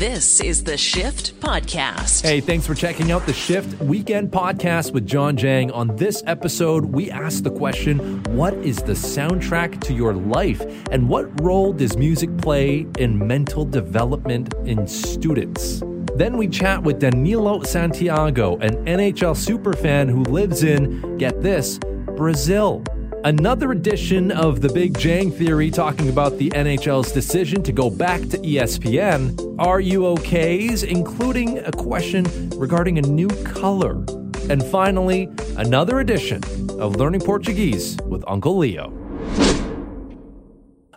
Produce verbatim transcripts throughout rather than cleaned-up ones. This is The Shift Podcast. Hey, thanks for checking out The Shift Weekend Podcast with John Jang. On this episode, we asked the question, what is the soundtrack to your life? And what role does music play in mental development in students? Then we chat with Danilo Santiago, an N H L superfan who lives in, get this, Brazil. Another edition of the Big Jang Theory talking about the N H L's decision to go back to E S P N, Are You OKs, including a question regarding a new color. And finally, another edition of Learning Portuguese with Uncle Leo.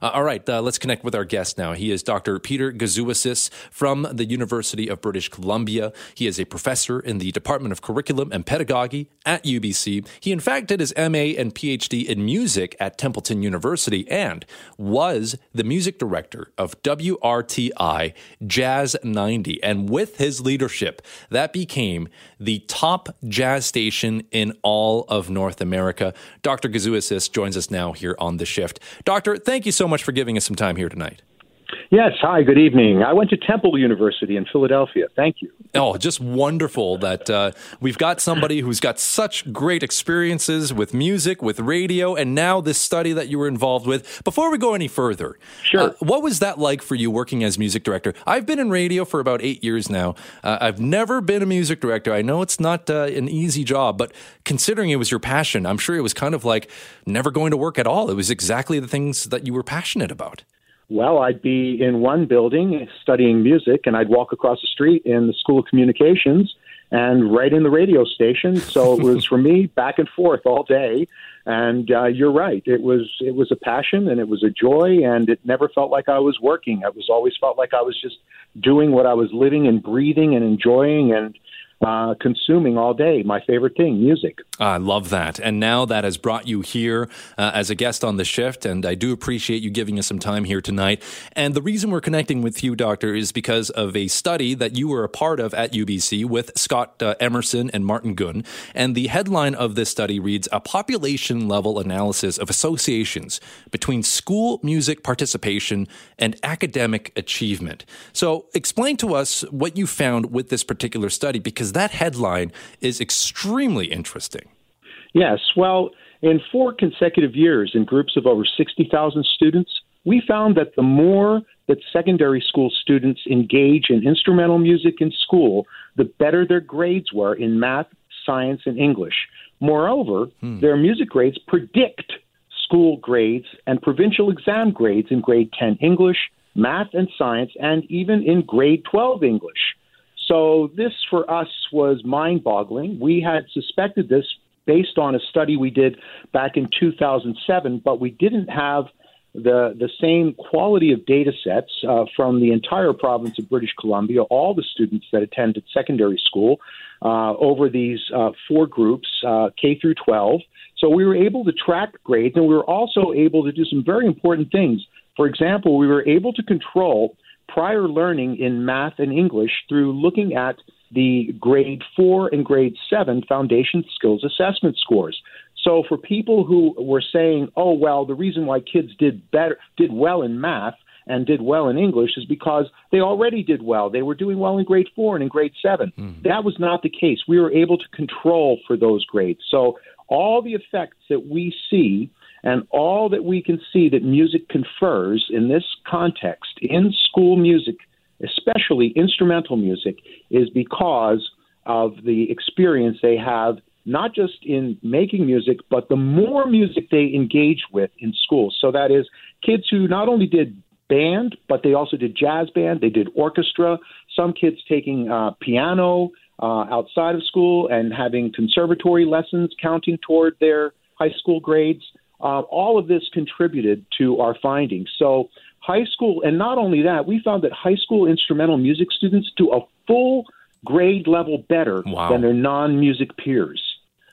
Uh, all right, uh, let's connect with our guest now. He is Doctor Peter Gouzouasis from the University of British Columbia. He is a professor in the Department of Curriculum and Pedagogy at U B C. He, in fact, did his M A and P H D in music at Templeton University and was the music director of W R T I Jazz ninety. And with his leadership, that became the top jazz station in all of North America. Doctor Gouzouasis joins us now here on The Shift. Doctor, thank you so much. much for giving us some time here tonight. Yes. Hi, good evening. I went to Temple University in Philadelphia. Thank you. Oh, just wonderful that uh, we've got somebody who's got such great experiences with music, with radio, and now this study that you were involved with. Before we go any further, sure. uh, what was that like for you working as music director? I've been in radio for about eight years now. Uh, I've never been a music director. I know it's not uh, an easy job, but considering it was your passion, I'm sure it was kind of like never going to work at all. It was exactly the things that you were passionate about. Well, I'd be in one building studying music, and I'd walk across the street in the School of Communications and right in the radio station. So it was, for me, back and forth all day. And uh, you're right. It was it was a passion, and it was a joy, and it never felt like I was working. I was always felt like I was just doing what I was living and breathing and enjoying and Uh, consuming all day. My favorite thing, music. I love that. And now that has brought you here uh, as a guest on The Shift, and I do appreciate you giving us some time here tonight. And the reason we're connecting with you, Doctor, is because of a study that you were a part of at U B C with Scott uh, Emerson and Martin Gunn. And the headline of this study reads, "A Population-Level Analysis of Associations Between School Music Participation and Academic Achievement." So explain to us what you found with this particular study, because that headline is extremely interesting. Yes. Well, in four consecutive years, in groups of over sixty thousand students, we found that the more that secondary school students engage in instrumental music in school, the better their grades were in math, science, and English. Moreover, hmm. their music grades predict school grades and provincial exam grades in grade ten English, math and science, and even in grade twelve English. So this, for us, was mind-boggling. We had suspected this based on a study we did back in two thousand seven, but we didn't have the, the same quality of data sets uh, from the entire province of British Columbia, all the students that attended secondary school uh, over these uh, four groups, uh, K through twelve. So we were able to track grades, and we were also able to do some very important things. For example, we were able to control prior learning in math and English through looking at the grade four and grade seven foundation skills assessment scores. So for people who were saying, oh, well, the reason why kids did better, did well in math and did well in English is because they already did well. They were doing well in grade four and in grade seven. Mm-hmm. That was not the case. We were able to control for those grades. So all the effects that we see and all that we can see that music confers in this context, in school music, especially instrumental music, is because of the experience they have, not just in making music, but the more music they engage with in school. So that is kids who not only did band, but they also did jazz band, they did orchestra, some kids taking uh, piano uh, outside of school and having conservatory lessons counting toward their high school grades. Uh, all of this contributed to our findings. So high school, and not only that, we found that high school instrumental music students do a full grade level better wow. than their non-music peers.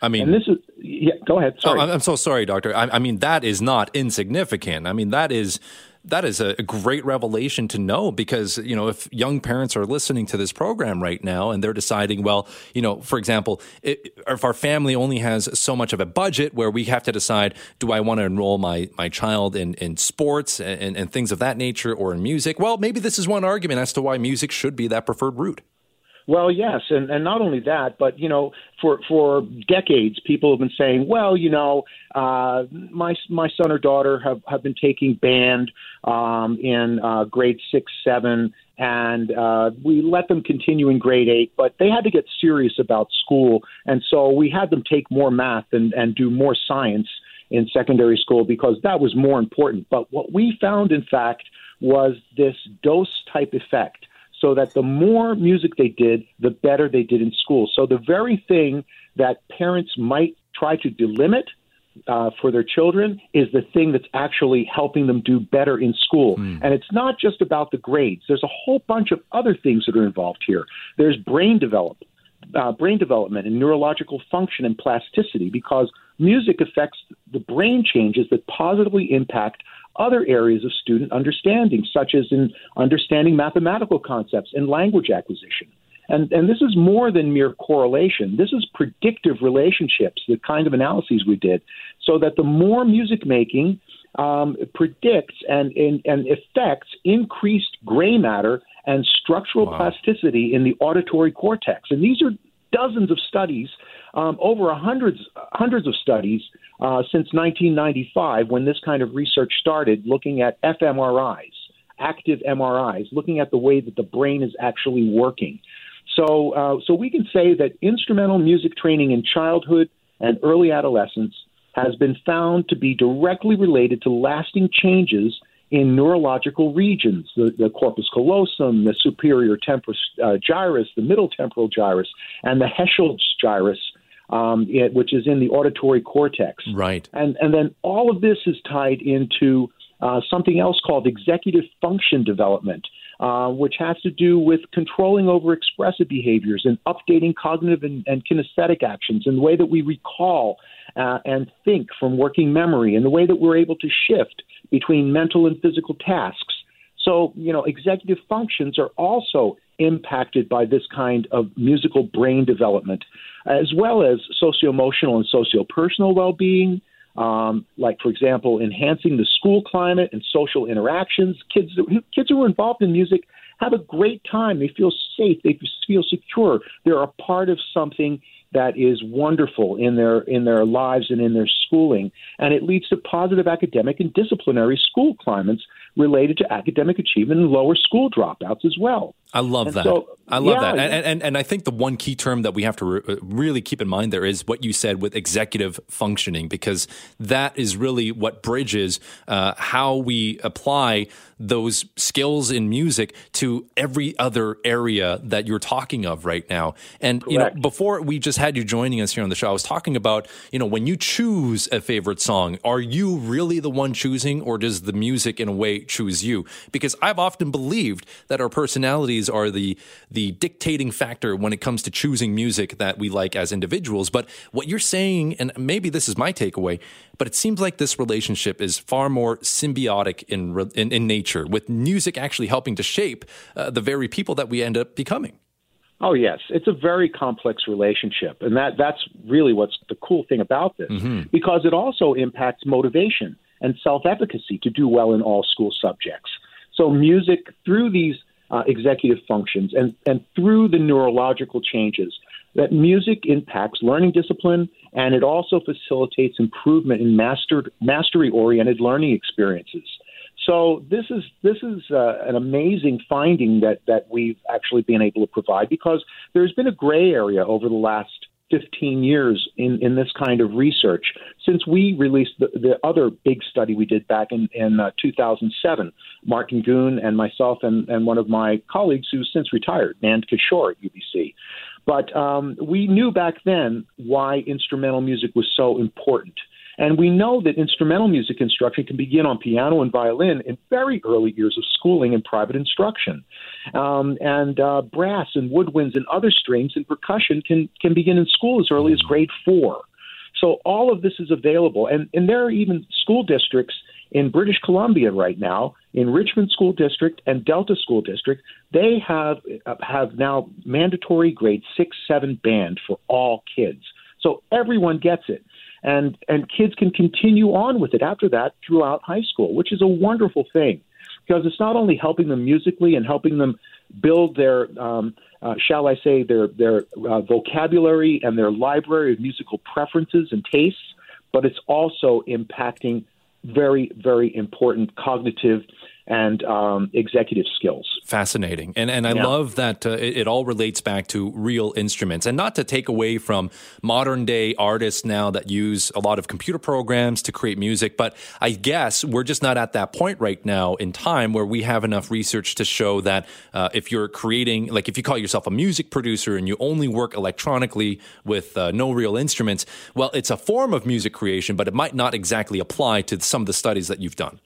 I mean, and this is, yeah, go ahead. Sorry. Oh, I'm so sorry, Doctor. I, I mean, that is not insignificant. I mean, that is that is a great revelation to know, because, you know, if young parents are listening to this program right now and they're deciding, well, you know, for example, it, if our family only has so much of a budget where we have to decide, do I want to enroll my my child in, in sports and, and things of that nature or in music? Well, maybe this is one argument as to why music should be that preferred route. Well, yes, and, and not only that, but, you know, for for decades, people have been saying, well, you know, uh, my my son or daughter have, have been taking band um, in uh, grade six, seven, and uh, we let them continue in grade eight, but they had to get serious about school, and so we had them take more math and, and do more science in secondary school because that was more important. But what we found, in fact, was this dose-type effect, so that the more music they did, the better they did in school. So the very thing that parents might try to delimit uh, for their children is the thing that's actually helping them do better in school. Mm. And it's not just about the grades. There's a whole bunch of other things that are involved here. There's brain development, uh, brain development and neurological function and plasticity, because music affects the brain changes that positively impact other areas of student understanding, such as in understanding mathematical concepts and language acquisition. And, and this is more than mere correlation. This is predictive relationships, the kind of analyses we did, so that the more music making um, predicts and, and, and affects increased gray matter and structural wow. plasticity in the auditory cortex. And these are dozens of studies, um, over hundreds, hundreds of studies uh, since nineteen ninety-five, when this kind of research started, looking at fMRIs, active M R Is, looking at the way that the brain is actually working. So, uh, so we can say that instrumental music training in childhood and early adolescence has been found to be directly related to lasting changes in neurological regions, the, the corpus callosum, the superior temporal uh, gyrus, the middle temporal gyrus, and the Heschel's gyrus, um, it, which is in the auditory cortex. Right. And and then all of this is tied into uh, something else called executive function development, uh, which has to do with controlling over expressive behaviors and updating cognitive and, and kinesthetic actions, and the way that we recall uh, and think from working memory, and the way that we're able to shift between mental and physical tasks. So, you know, executive functions are also impacted by this kind of musical brain development, as well as socio-emotional and socio-personal well-being, um, like, for example, enhancing the school climate and social interactions. Kids, kids who are involved in music have a great time. They feel safe. They feel secure. They're a part of something that is wonderful in their in their lives and in their schooling, and it leads to positive academic and disciplinary school climates related to academic achievement and lower school dropouts as well. I love and that. So, I love yeah, that. And, yeah. and and I think the one key term that we have to re- really keep in mind there is what you said with executive functioning, because that is really what bridges uh, how we apply those skills in music to every other area that you're talking of right now. And, Correct. you know, before we just had you joining us here on the show, I was talking about, you know, when you choose a favorite song, are you really the one choosing, or does the music in a way choose you? Because I've often believed that our personalities are the the dictating factor when it comes to choosing music that we like as individuals. But what you're saying, and maybe this is my takeaway, but it seems like this relationship is far more symbiotic in in, in nature, with music actually helping to shape uh, the very people that we end up becoming. Oh, yes. It's a very complex relationship. And that that's really what's the cool thing about this, mm-hmm. because it also impacts motivation and self-efficacy to do well in all school subjects. So music, through these Uh, executive functions, and, and through the neurological changes, that music impacts learning discipline, and it also facilitates improvement in mastered, mastery-oriented learning experiences. So this is this is uh, an amazing finding that, that we've actually been able to provide, because there's been a gray area over the last fifteen years in, in this kind of research, since we released the, the other big study we did back in, in uh, two thousand seven, Martin Gunn and myself and, and one of my colleagues who's since retired, Nand Kishore at U B C. But um, we knew back then why instrumental music was so important. And we know that instrumental music instruction can begin on piano and violin in very early years of schooling and private instruction. Um, and uh, brass and woodwinds and other strings and percussion can, can begin in school as early as grade four. So all of this is available. And, and there are even school districts in British Columbia right now in Richmond School District and Delta School District, they have have now mandatory grade six, seven band for all kids. So everyone gets it. And and kids can continue on with it after that throughout high school, which is a wonderful thing, because it's not only helping them musically and helping them build their, um, uh, shall I say, their their uh, vocabulary and their library of musical preferences and tastes, but it's also impacting very, very important cognitive and um, executive skills. Fascinating. And and I yeah. love that uh, it, it all relates back to real instruments. And not to take away from modern day artists now that use a lot of computer programs to create music, but I guess we're just not at that point right now in time where we have enough research to show that uh, if you're creating, like if you call yourself a music producer and you only work electronically with uh, no real instruments, well, it's a form of music creation, but it might not exactly apply to some of the studies that you've done.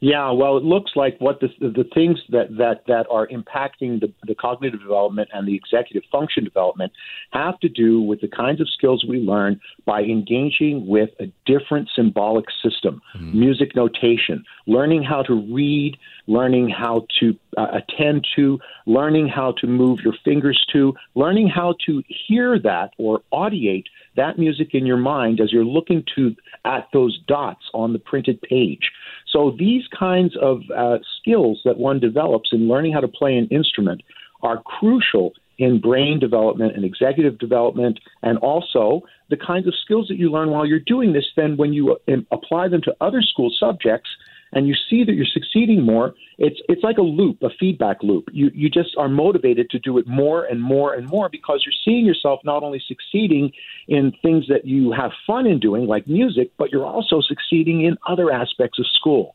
Yeah, well, it looks like what the, the things that, that, that are impacting the, the cognitive development and the executive function development have to do with the kinds of skills we learn by engaging with a different symbolic system, mm-hmm. music notation, learning how to read, learning how to uh, attend to, learning how to move your fingers to, learning how to hear that or audiate that music in your mind as you're looking to at those dots on the printed page. So these kinds of uh, skills that one develops in learning how to play an instrument are crucial in brain development and executive development, and also the kinds of skills that you learn while you're doing this. Then when you uh, apply them to other school subjects and you see that you're succeeding more, it's it's like a loop, a feedback loop. You you just are motivated to do it more and more and more because you're seeing yourself not only succeeding in things that you have fun in doing, like music, but you're also succeeding in other aspects of school.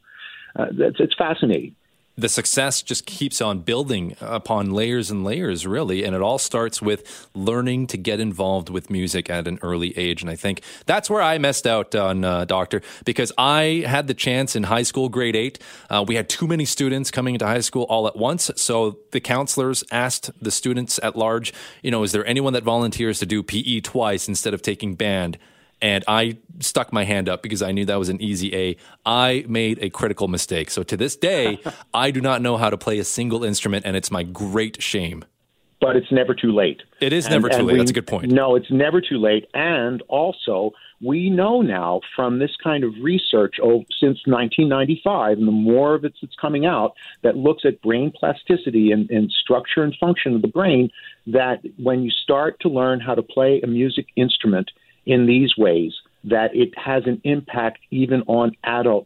Uh, it's, it's fascinating. The success just keeps on building upon layers and layers, really. And it all starts with learning to get involved with music at an early age. And I think that's where I messed out on, uh, Doctor, because I had the chance in high school, grade eight. Uh, we had too many students coming into high school all at once. So the counselors asked the students at large, you know, is there anyone that volunteers to do P E twice instead of taking band? And I stuck my hand up because I knew that was an easy A. I made a critical mistake. So to this day, I do not know how to play a single instrument, and it's my great shame. But it's never too late. It is and, never too late. We, That's a good point. No, it's never too late. And also, we know now from this kind of research oh, since nineteen ninety-five, and the more of it that's coming out, that looks at brain plasticity and, and structure and function of the brain, that when you start to learn how to play a music instrument in these ways, that it has an impact even on adult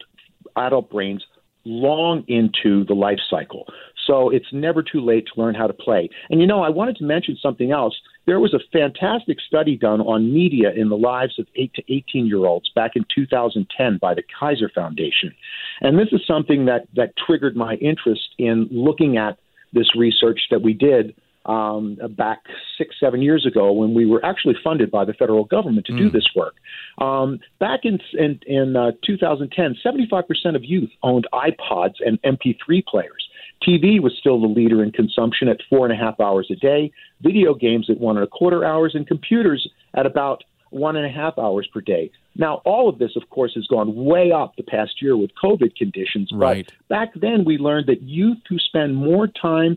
adult brains long into the life cycle. So it's never too late to learn how to play. And, you know, I wanted to mention something else. There was a fantastic study done on media in the lives of eight to eighteen-year-olds back in two thousand ten by the Kaiser Foundation. And this is something that, that triggered my interest in looking at this research that we did Um, back six, seven years ago, when we were actually funded by the federal government to mm. do this work. Um, back in in, in uh, two thousand ten, seventy-five percent of youth owned iPods and M P three players. T V was still the leader in consumption at four and a half hours a day, video games at one and a quarter hours, and computers at about one and a half hours per day. Now, all of this, of course, has gone way up the past year with COVID conditions. Right. But back then, we learned that youth who spend more time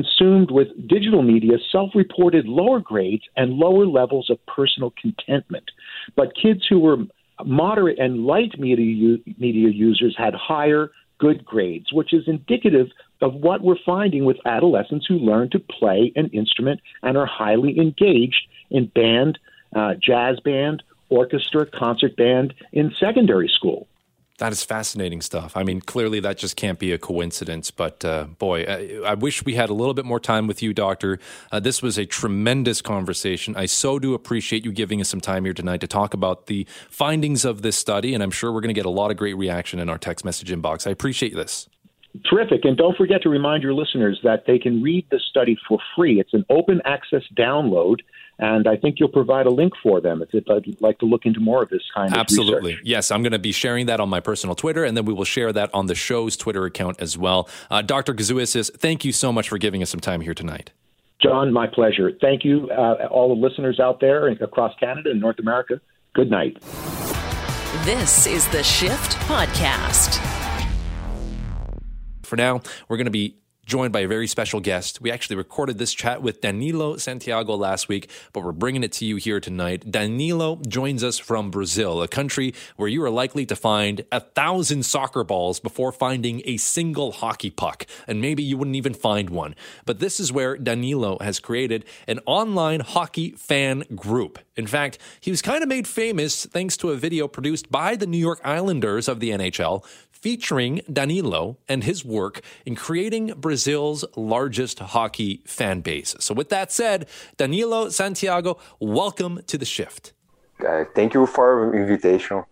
consumed with digital media self-reported lower grades and lower levels of personal contentment. But kids who were moderate and light media media users had higher good grades, which is indicative of what we're finding with adolescents who learn to play an instrument and are highly engaged in band, uh, jazz band, orchestra, concert band in secondary school. That is fascinating stuff. I mean, clearly that just can't be a coincidence. But uh, boy, I, I wish we had a little bit more time with you, Doctor. Uh, this was a tremendous conversation. I so do appreciate you giving us some time here tonight to talk about the findings of this study. And I'm sure we're going to get a lot of great reaction in our text message inbox. I appreciate this. Terrific. And don't forget to remind your listeners that they can read the study for free. It's an open access download. And I think you'll provide a link for them if they'd like to look into more of this kind of Absolutely. Research. Yes, I'm going to be sharing that on my personal Twitter, and then we will share that on the show's Twitter account as well. Uh, Doctor Gouzouasis, thank you so much for giving us some time here tonight. John, my pleasure. Thank you, uh, all the listeners out there and across Canada and North America. Good night. This is the Shift Podcast. for now, we're going to be joined by a very special guest. We actually recorded this chat with Danilo Santiago last week, but we're bringing it to you here tonight. Danilo joins us from Brazil, a country where you are likely to find a thousand soccer balls before finding a single hockey puck, and maybe you wouldn't even find one. But this is where Danilo has created an online hockey fan group. In fact, he was kind of made famous thanks to a video produced by the New York Islanders of the N H L, featuring Danilo and his work in creating Brazil's largest hockey fan base. So with that said, Danilo Santiago, welcome to The Shift. Uh, thank you for the invitation.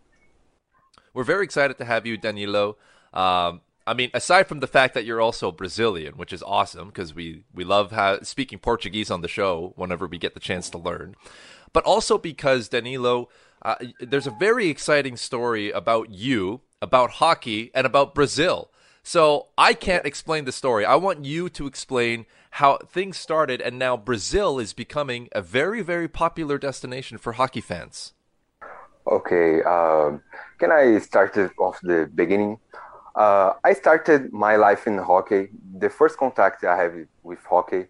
We're very excited to have you, Danilo. Um, I mean, aside from the fact that you're also Brazilian, which is awesome because we, we love how, speaking Portuguese on the show whenever we get the chance to learn, but also because, Danilo, uh, there's a very exciting story about you, about hockey, and about Brazil. So I can't explain the story. I want you to explain how things started, and now Brazil is becoming a very, very popular destination for hockey fans. Okay. Um, can I start off the beginning? Uh, I started my life in hockey. The first contact I have with hockey,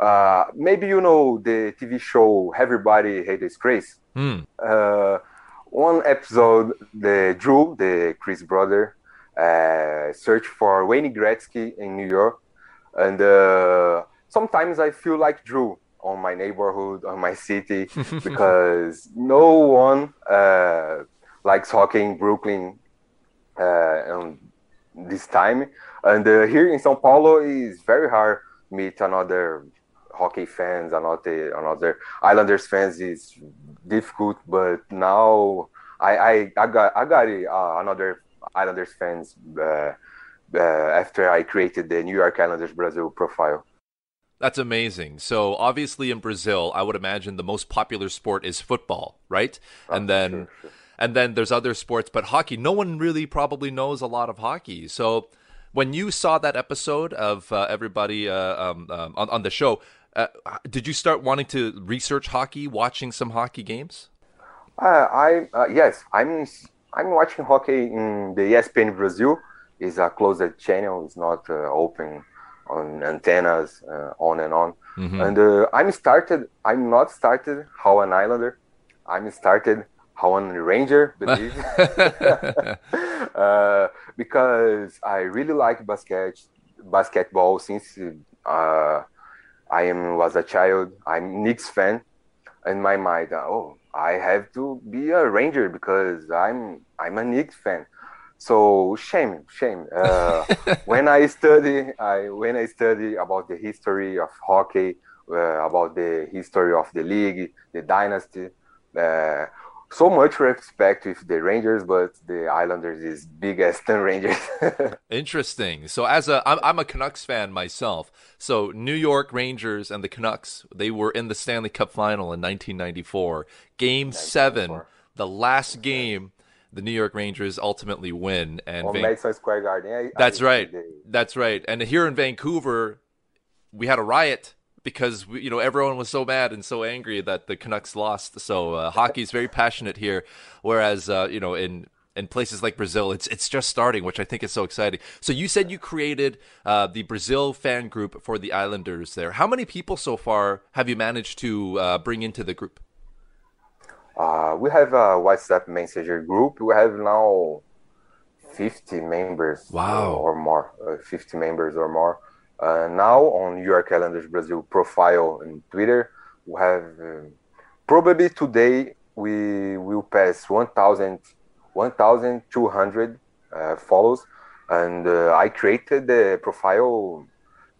uh, maybe you know the T V show Everybody Hates Chris. Mm. Uh One episode, the Drew, the Chris brother, uh, searched for Wayne Gretzky in New York. And uh, sometimes I feel like Drew on my neighborhood, on my city, because no one uh, likes hockey in Brooklyn uh, this time. And uh, here in São Paulo, it's very hard to meet another hockey fans, another, another Islanders fans. Is difficult, but now I I, I got I got uh, another Islanders fans uh, uh, after I created the New York Islanders Brazil profile. That's amazing. So obviously in Brazil, I would imagine the most popular sport is football, right? Oh, and then sure, sure. and then there's other sports, but hockey. No one really probably knows a lot of hockey. So when you saw that episode of uh, everybody uh, um, um, on, on the show. Uh, did you start wanting to research hockey, watching some hockey games? Uh, I uh, yes, I'm I'm watching hockey in the E S P N Brazil. It's a closed channel. It's not uh, open on antennas, uh, on and on. Mm-hmm. And uh, I'm started. I'm not started how an Islander. I'm started how an Ranger. Believe uh, because I really like basket basketball since. Uh, I am was a child. I'm Knicks fan. In my mind, oh, I have to be a Ranger because I'm I'm a Knicks fan. So shame, shame. Uh, when I study, I when I study about the history of hockey, uh, about the history of the league, the dynasty, uh, so much respect with the Rangers, but the Islanders is biggest than Rangers. Interesting. So as a, I'm, I'm a Canucks fan myself. So New York Rangers and the Canucks, they were in the Stanley Cup final in nineteen ninety-four. Game seven, the last game, the New York Rangers ultimately win. And on Van- Madison Square Garden. I, that's I, right. They... That's right. And here in Vancouver, we had a riot. Because you know everyone was so mad and so angry that the Canucks lost, so uh, hockey is very passionate here. Whereas uh, you know in, in places like Brazil, it's it's just starting, which I think is so exciting. So you said you created uh, the Brazil fan group for the Islanders there. How many people so far have you managed to uh, bring into the group? Uh, we have a WhatsApp messenger group. We have now fifty members. Wow. or more, uh, fifty members or more. Uh, now on New York Islanders Brazil profile and Twitter, we have uh, probably today we will pass one thousand two hundred uh, follows, and uh, I created the profile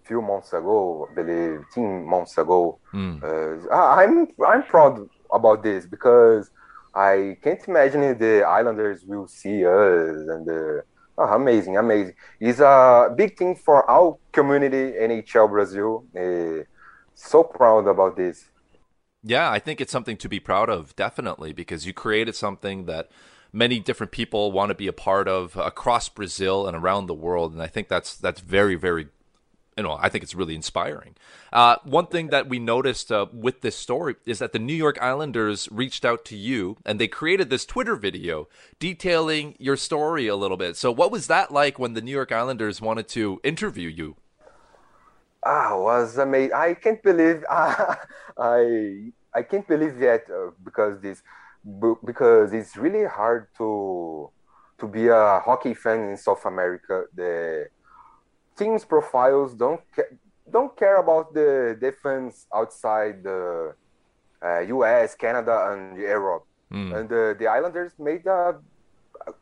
a few months ago, I believe, ten months ago. Mm. Uh, I'm I'm proud about this because I can't imagine the Islanders will see us and. Uh, Oh, amazing, amazing. It's a big thing for our community, N H L Brazil. Uh, so proud about this. Yeah, I think it's something to be proud of, definitely, because you created something that many different people want to be a part of across Brazil and around the world. And I think that's that's very, very you know, I think it's really inspiring. Uh, one thing that we noticed uh, with this story is that the New York Islanders reached out to you and they created this Twitter video detailing your story a little bit. So what was that like when the New York Islanders wanted to interview you? Ah, was amazing. I can't believe uh, I I can't believe that uh, because this because it's really hard to to be a hockey fan in South America. The teams profiles don't ca- don't care about the, the fans outside the uh, U S, Canada, and Europe. Mm. And uh, the Islanders made a,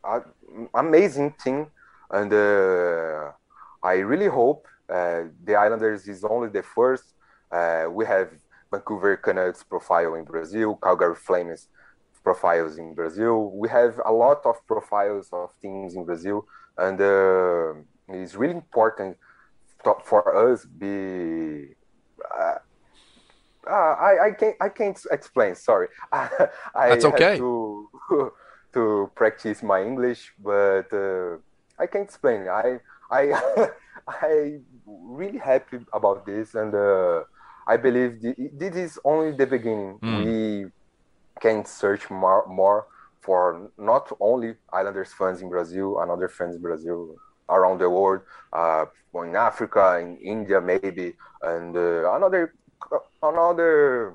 a, a amazing team, and uh, I really hope. Uh, the Islanders is only the first. Uh, we have Vancouver Canucks profile in Brazil, Calgary Flames profiles in Brazil. We have a lot of profiles of teams in Brazil, and uh, it's really important to, for us be. Uh, uh, I I can't I can't explain. Sorry, I, I that's okay. Have to to practice my English, but uh, I can't explain. I I. I'm really happy about this, and uh, I believe the, this is only the beginning. Mm. We can search more, more for not only Islanders fans in Brazil, and other fans in Brazil around the world, uh, in Africa, in India maybe, and uh, another another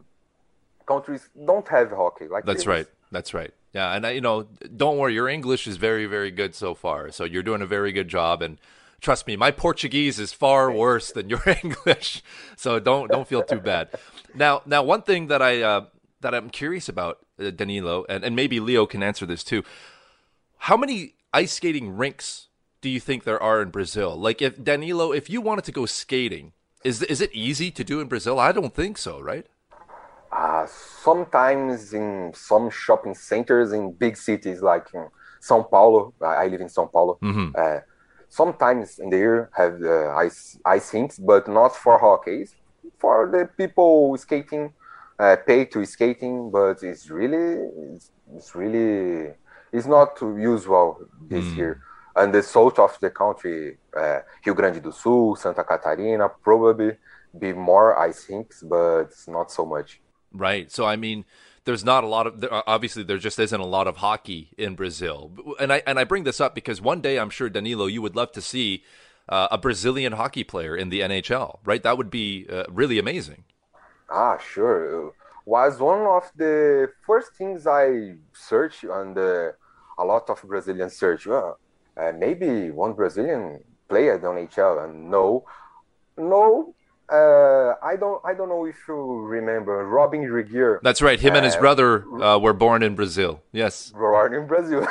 countries don't have hockey like That's this. right. That's right. Yeah, and I, you know, don't worry, your English is very, very good so far. So you're doing a very good job, and. Trust me, my Portuguese is far worse than your English, so don't don't feel too bad. Now, now one thing that I uh, that I'm curious about, uh, Danilo, and, and maybe Leo can answer this too. How many ice skating rinks do you think there are in Brazil? Like, if Danilo, if you wanted to go skating, is is it easy to do in Brazil? I don't think so, right? Uh, sometimes in some shopping centers in big cities like in São Paulo. I live in São Paulo. Mm-hmm. Uh, Sometimes in the year have the ice ice rinks, but not for hockey. It's for the people skating, uh, pay to skating, but it's really it's, it's really it's not usual this mm. year. And the south of the country, uh, Rio Grande do Sul, Santa Catarina, probably be more ice rinks, but it's not so much. Right. So I mean. There's not a lot of obviously there just isn't a lot of hockey in Brazil, and I and I bring this up because one day I'm sure Danilo you would love to see uh, a Brazilian hockey player in the N H L, right? That would be uh, really amazing. Ah, sure. Was one of the first things I searched on the a lot of Brazilian search. Well, uh, maybe one Brazilian player in the N H L, and no, no. Uh, I don't. I don't know if you remember Robyn Regehr. That's right. Him and his uh, brother uh, were born in Brazil. Yes, born in Brazil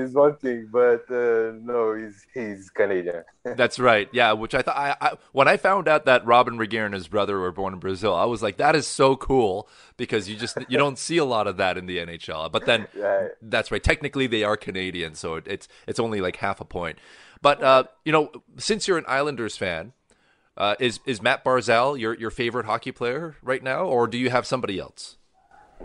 is one thing, but uh, no, he's he's Canadian. That's right. Yeah, which I thought. I, I when I found out that Robyn Regehr and his brother were born in Brazil, I was like, that is so cool because you just you don't see a lot of that in the N H L. But then yeah. That's right. Technically, they are Canadian, so it, it's it's only like half a point. But uh, you know, since you're an Islanders fan. Uh, is is Matt Barzal your, your favorite hockey player right now, or do you have somebody else?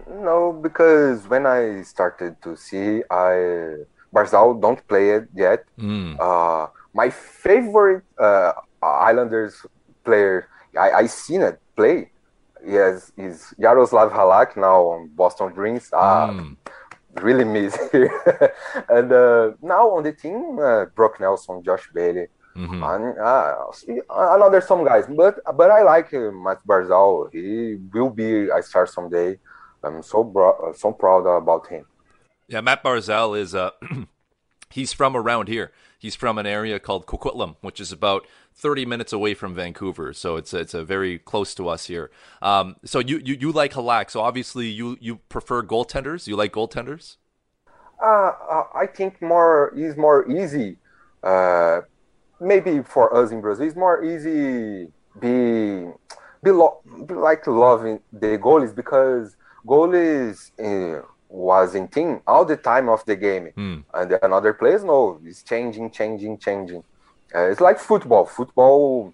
No, because when I started to see, I Barzal don't play it yet. Mm. Uh, my favorite uh, Islanders player I, I seen it play. Yes, is Yaroslav Halak now on Boston Bruins. Uh, mm. Really miss here, and uh, now on the team, uh, Brock Nelson, Josh Bailey. Mm-hmm. And uh, another some guys, but but I like uh, Matt Barzal. He will be a star someday. I'm so bro- so proud about him. Yeah, Matt Barzal is uh, he's from around here. He's from an area called Coquitlam, which is about thirty minutes away from Vancouver. So it's it's a very close to us here. Um, so you, you, you like Halak. So obviously you you prefer goaltenders. You like goaltenders? Uh, I think more is more easy. Uh, Maybe for us in Brazil, it's more easy be be, lo- be like loving the goalies because goalies uh, was in team all the time of the game, mm. and another players no, it's changing, changing, changing. Uh, it's like football. Football,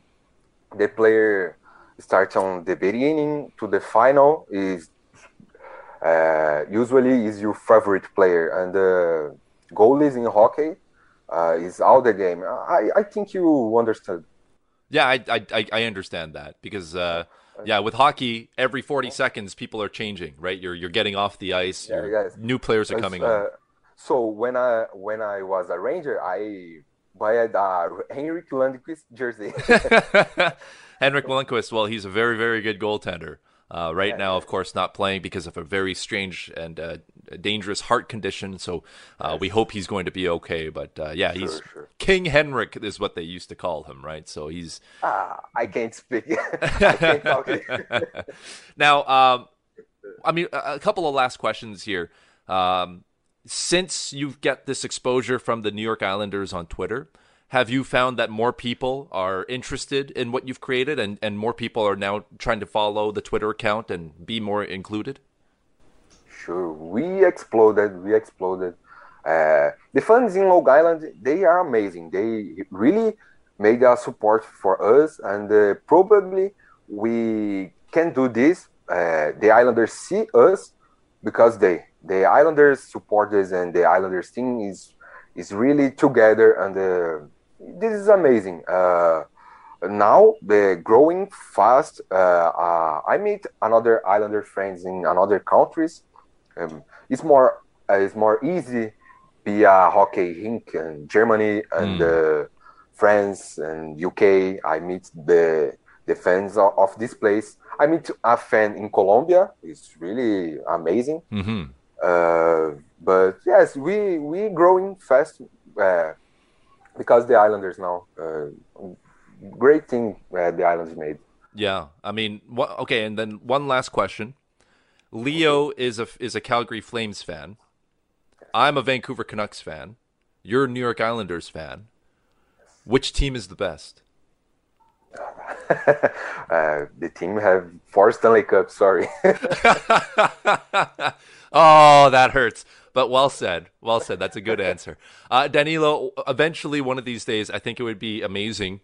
the player starts on the beginning to the final is uh, usually is your favorite player, and uh, goalies in hockey. Uh, is out the game. I, I think you understood. Yeah, I I I understand that because uh, yeah, with hockey, every forty seconds people are changing, right? You're you're getting off the ice. Yeah, guys, new players are coming uh, on. So when I when I was a Ranger, I bought a Henrik Lundqvist jersey. Henrik Lundqvist, well, he's a very very good goaltender. Uh, right yeah, now, of course, not playing because of a very strange and uh, dangerous heart condition. So uh, we hope he's going to be okay. But uh, yeah, sure, he's sure. King Henrik is what they used to call him, right? So he's... Ah, I can't speak. I can't talk to you. Now, um, I mean, a couple of last questions here. Um, since you've got this exposure from the New York Islanders on Twitter, have you found that more people are interested in what you've created and, and more people are now trying to follow the Twitter account and be more included? Sure. We exploded. We exploded. Uh, the fans in Long Island, they are amazing. They really made a support for us. And uh, probably we can do this. Uh, the Islanders see us because they, the Islanders support us, and the Islanders thing is, is really together. And uh, this is amazing. Uh, now they're growing fast. Uh, uh, I meet another Islander friends in another countries. Um, it's more uh, it's more easy via hockey rink in Germany and mm. uh, France and U K. I meet the the fans of, of this place. I meet a fan in Colombia. It's really amazing. Mm-hmm. Uh, but yes, we we growing fast. Uh, Because the Islanders now, uh, great thing uh, the Islanders made. Yeah, I mean, wh- okay, and then one last question. Leo is a is a Calgary Flames fan. I'm a Vancouver Canucks fan. You're a New York Islanders fan. Which team is the best? uh, the team have four Stanley Cups, sorry. Oh, that hurts. But well said. Well said. That's a good answer. Uh, Danilo, eventually one of these days, I think it would be amazing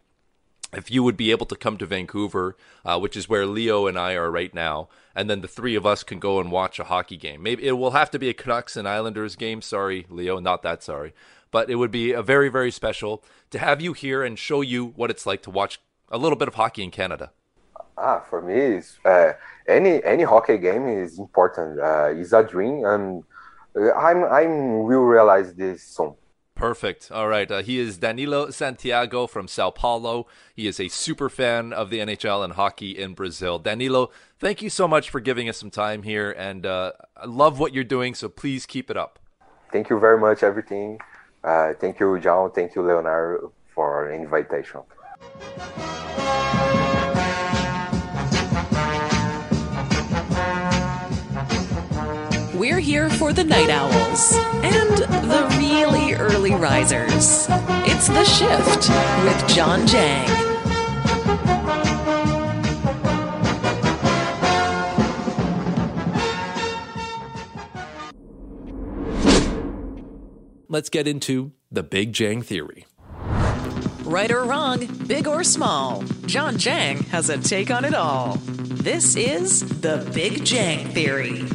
if you would be able to come to Vancouver, uh, which is where Leo and I are right now, and then the three of us can go and watch a hockey game. Maybe it will have to be a Canucks and Islanders game. Sorry, Leo, not that sorry. But it would be a very, very special to have you here and show you what it's like to watch a little bit of hockey in Canada. Ah, for me, it's, uh, any any hockey game is important. Uh, it's a dream, and I'm I'm will realize this soon. Perfect. All right. Uh, he is Danilo Santiago from São Paulo. He is a super fan of the N H L and hockey in Brazil. Danilo, thank you so much for giving us some time here, and uh, I love what you're doing. So please keep it up. Thank you very much. Everything. Uh, thank you, John. Thank you, Leonardo, for invitation. We're here for the night owls and the really early risers. It's The Shift with John Jang. Let's get into the Big Jang Theory. Right or wrong, big or small, John Jang has a take on it all. This is the Big Jang Theory.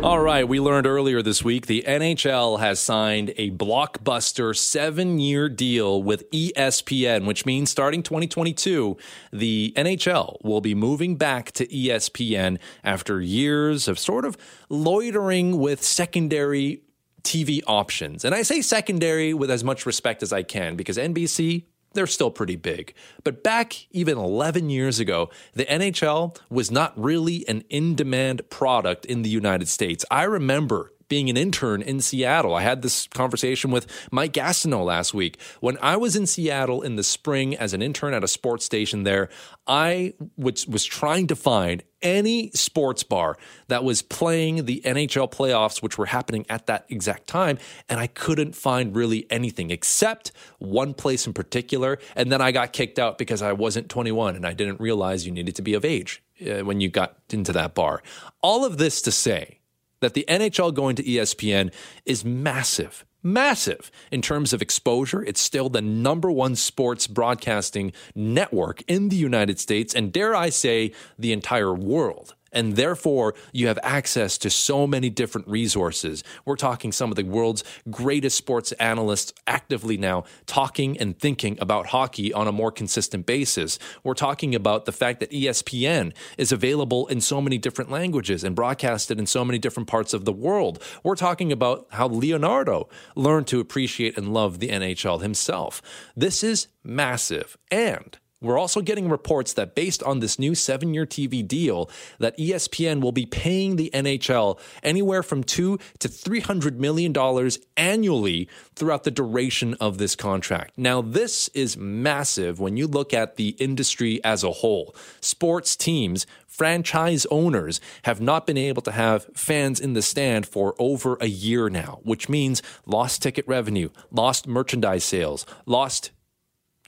All right, we learned earlier this week the N H L has signed a blockbuster seven-year deal with E S P N, which means starting twenty twenty-two, the N H L will be moving back to E S P N after years of sort of loitering with secondary T V options. And I say secondary with as much respect as I can because N B C, they're still pretty big. But back even eleven years ago, the N H L was not really an in-demand product in the United States. I remember being an intern in Seattle. I had this conversation with Mike Gastineau last week. When I was in Seattle in the spring as an intern at a sports station there, I was, was trying to find any sports bar that was playing the N H L playoffs, which were happening at that exact time, and I couldn't find really anything except one place in particular, and then I got kicked out because I wasn't twenty-one and I didn't realize you needed to be of age uh, when you got into that bar. All of this to say that the N H L going to E S P N is massive. Massive in terms of exposure. It's still the number one sports broadcasting network in the United States and, dare I say, the entire world. And therefore, you have access to so many different resources. We're talking some of the world's greatest sports analysts actively now talking and thinking about hockey on a more consistent basis. We're talking about the fact that E S P N is available in so many different languages and broadcasted in so many different parts of the world. We're talking about how Leonardo learned to appreciate and love the N H L himself. This is massive. And we're also getting reports that based on this new seven-year T V deal, that E S P N will be paying the N H L anywhere from two to three hundred million dollars annually throughout the duration of this contract. Now, this is massive when you look at the industry as a whole. Sports teams, franchise owners, have not been able to have fans in the stand for over a year now, which means lost ticket revenue, lost merchandise sales, lost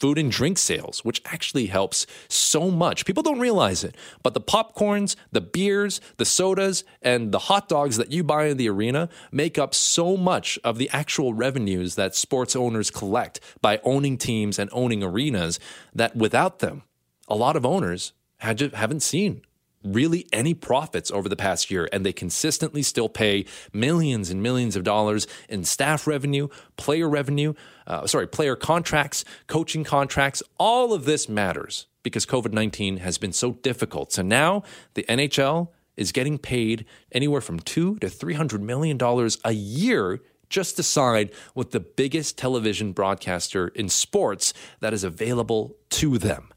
food and drink sales, which actually helps so much. People don't realize it, but the popcorns, the beers, the sodas, and the hot dogs that you buy in the arena make up so much of the actual revenues that sports owners collect by owning teams and owning arenas that without them, a lot of owners haven't seen really any profits over the past year, and they consistently still pay millions and millions of dollars in staff revenue, player revenue, uh, sorry, player contracts, coaching contracts. All of this matters because covid nineteen has been so difficult. So now the N H L is getting paid anywhere from two to three hundred million dollars a year just to sign with the biggest television broadcaster in sports that is available to them.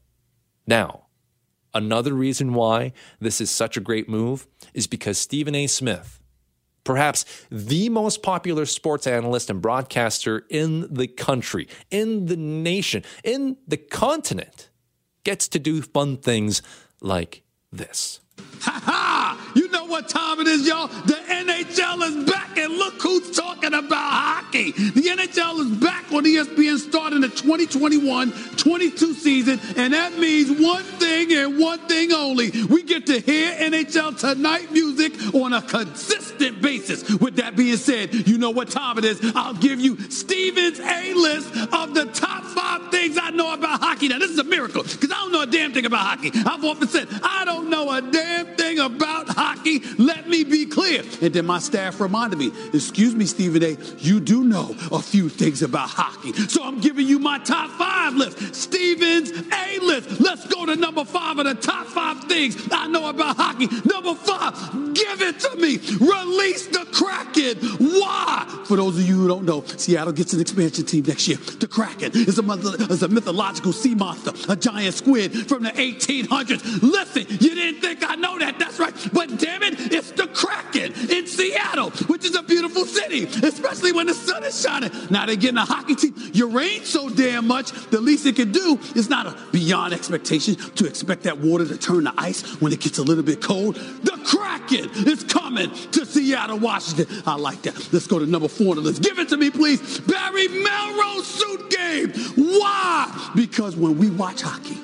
Now, another reason why this is such a great move is because Stephen A. Smith, perhaps the most popular sports analyst and broadcaster in the country, in the nation, in the continent, gets to do fun things like this. Ha ha! You know what time it is, y'all? The N H L is back, and look who's talking about hockey. The N H L is back on E S P N starting the twenty twenty-one twenty-two season, and that means one thing and one thing only. We get to hear N H L Tonight music on a consistent basis. With that being said, you know what time it is. I'll give you Stephen's A-list of the top five things I know about hockey. Now, this is a miracle, because I don't know a damn thing about hockey. I've often said, I don't know a damn thing about hockey. Let me be clear. And then my staff reminded me, excuse me, Stephen A., you do know a few things about hockey. So I'm giving you my top five list, Stephen's A list. Let's go to number five of the top five things I know about hockey. Number five, give it to me. Release the Kraken. Why? For those of you who don't know, Seattle gets an expansion team next year. The Kraken is a, myth- is a mythological sea monster, a giant squid from the eighteen hundreds. Listen, you didn't think I know that. That's right. But damn it, it's the Kraken in Seattle, which is a beautiful city, especially when the sun is shining. Now they're getting a hockey team. You rain so damn much, the least it can do is not a beyond expectation to expect that water to turn to ice when it gets a little bit cold. The Kraken is coming to Seattle, Washington. I like that. Let's go to number four on the list. Give it to me, please. Barry Melrose suit game. Why? Because when we watch hockey,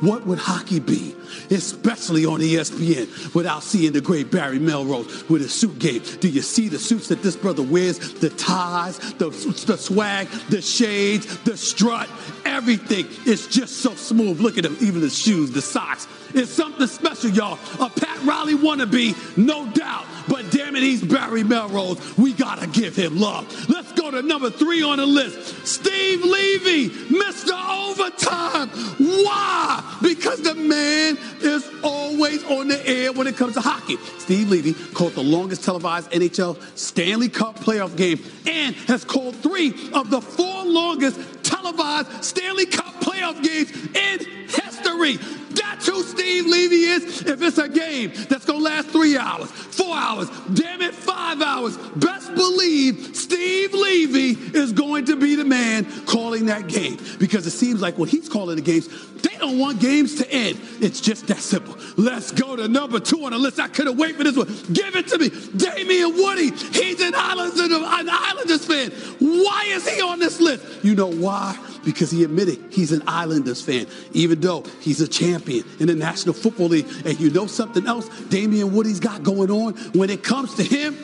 what would hockey be, especially on E S P N, without seeing the great Barry Melrose with his suit game? Do you see the suits that this brother wears? The ties, the, the swag, the shades, the strut, everything. It's just so smooth. Look at him, even the shoes, the socks. It's something special, y'all. A Pat Riley wannabe, no doubt. But damn it, he's Barry Melrose. We got to give him love. Let's go to number three on the list. Steve Levy, Mister Overtime. Why? Because the man is always on the air when it comes to hockey. Steve Levy called the longest televised N H L Stanley Cup playoff game and has called three of the four longest televised Stanley Cup playoff games in history. That's who Steve Levy is. If it's a game that's going to last three hours, four hours, damn it, five hours, best believe Steve Levy is going to be the man calling that game, because it seems like when he's calling the games, they don't want games to end. It's just that simple. Let's go to number two on the list. I couldn't wait for this one. Give it to me. Damian Woody. He's an Islanders, an Islanders fan. Why is he on this list? You know why? Because he admitted he's an Islanders fan, even though he's a champion in the National Football League. And you know something else Damian Woody's got going on when it comes to him?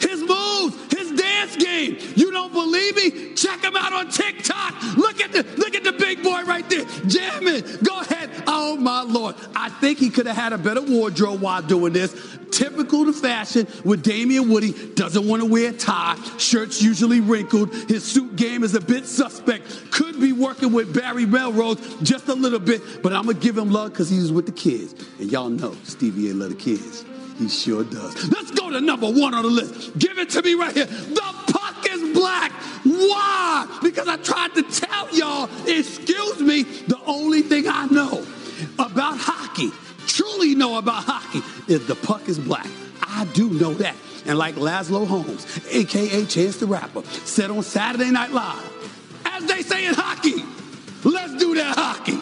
His moves, his dance game. You don't believe me? Check him out on TikTok. Look at the look at the big boy right there, jamming. Go ahead. Oh, my Lord. I I think he could have had a better wardrobe while doing this. Typical to fashion with Damian Woody, doesn't want to wear a tie, shirt's usually wrinkled, his suit game is a bit suspect, could be working with Barry Melrose just a little bit, but I'm going to give him love because he was with the kids. And y'all know Stevie A loves the kids. He sure does. Let's go to number one on the list. Give it to me right here. The puck is black. Why? Because I tried to tell y'all, excuse me, the only thing I know about hockey, truly know about hockey, is the puck is black. I do know that. And like Laszlo Holmes, a k a. Chance the Rapper, said on Saturday Night Live, as they say in hockey, let's do that hockey.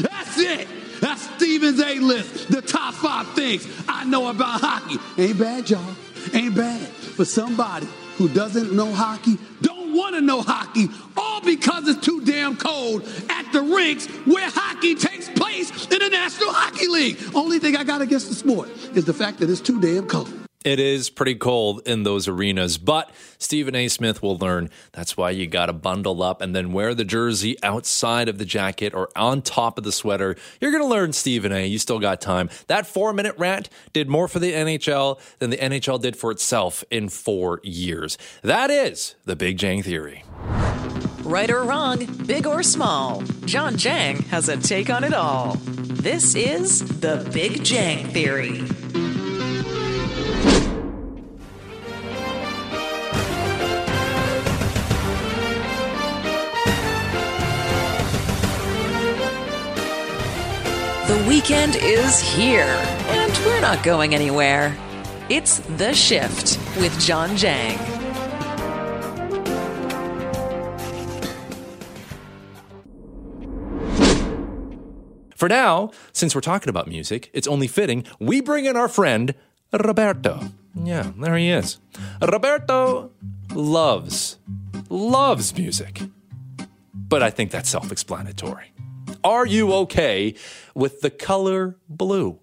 That's it. That's Stephen's A-list, the top five things I know about hockey. Ain't bad, y'all. Ain't bad. For somebody who doesn't know hockey, don't want to know hockey, all because it's too damn cold at the rinks where hockey takes place in the National Hockey League. Only thing I got against the sport is the fact that it's too damn cold. It is pretty cold in those arenas, but Stephen A. Smith will learn that's why you got to bundle up and then wear the jersey outside of the jacket or on top of the sweater. You're going to learn, Stephen A. You still got time. That four-minute rant did more for the N H L than the N H L did for itself in four years. That is the Big Jang Theory. Right or wrong, big or small, John Jang has a take on it all. This is the Big Jang Theory. The weekend is here, and we're not going anywhere. It's The Shift with John Jang. For now, since we're talking about music, it's only fitting we bring in our friend, Roberto. Yeah, there he is. Roberto loves, loves music. But I think that's self-explanatory. Are you okay with the color blue?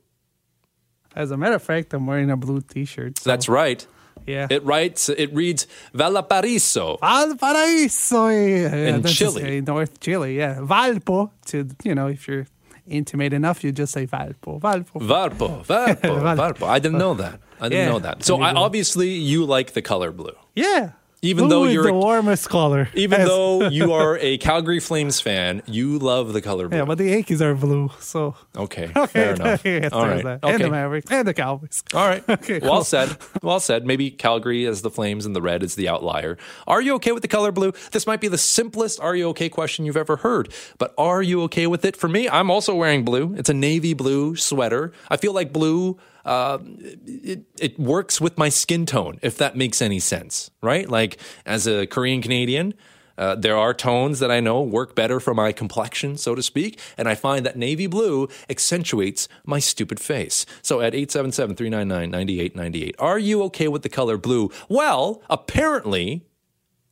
As a matter of fact, I'm wearing a blue t-shirt. So. That's right. Yeah. It writes, it reads Valparaiso. Valparaiso. Yeah, in Chile. North Chile, yeah. Valpo, to, you know, if you're intimate enough, you just say Valpo. Valpo. Valpo. Valpo. Valpo. Valpo. I didn't know that. I didn't yeah. know that. So I, obviously you like the color blue. Yeah. Even Who though you're the warmest color. Even yes. though you are a Calgary Flames fan, you love the color blue. Yeah, but the Yankees are blue, so okay, okay. fair enough. yes, All right, okay. And the Mavericks and the Cowboys. All right, okay, well cool. said. Well said. Maybe Calgary as the Flames and the red is the outlier. Are you okay with the color blue? This might be the simplest "Are you okay?" question you've ever heard, but are you okay with it? For me, I'm also wearing blue. It's a navy blue sweater. I feel like blue. Uh, it, it works with my skin tone, if that makes any sense, right? Like, as a Korean Canadian, uh, there are tones that I know work better for my complexion, so to speak, and I find that navy blue accentuates my stupid face. So at eight seven seven, three nine nine, nine eight nine eight, are you okay with the color blue? Well, apparently,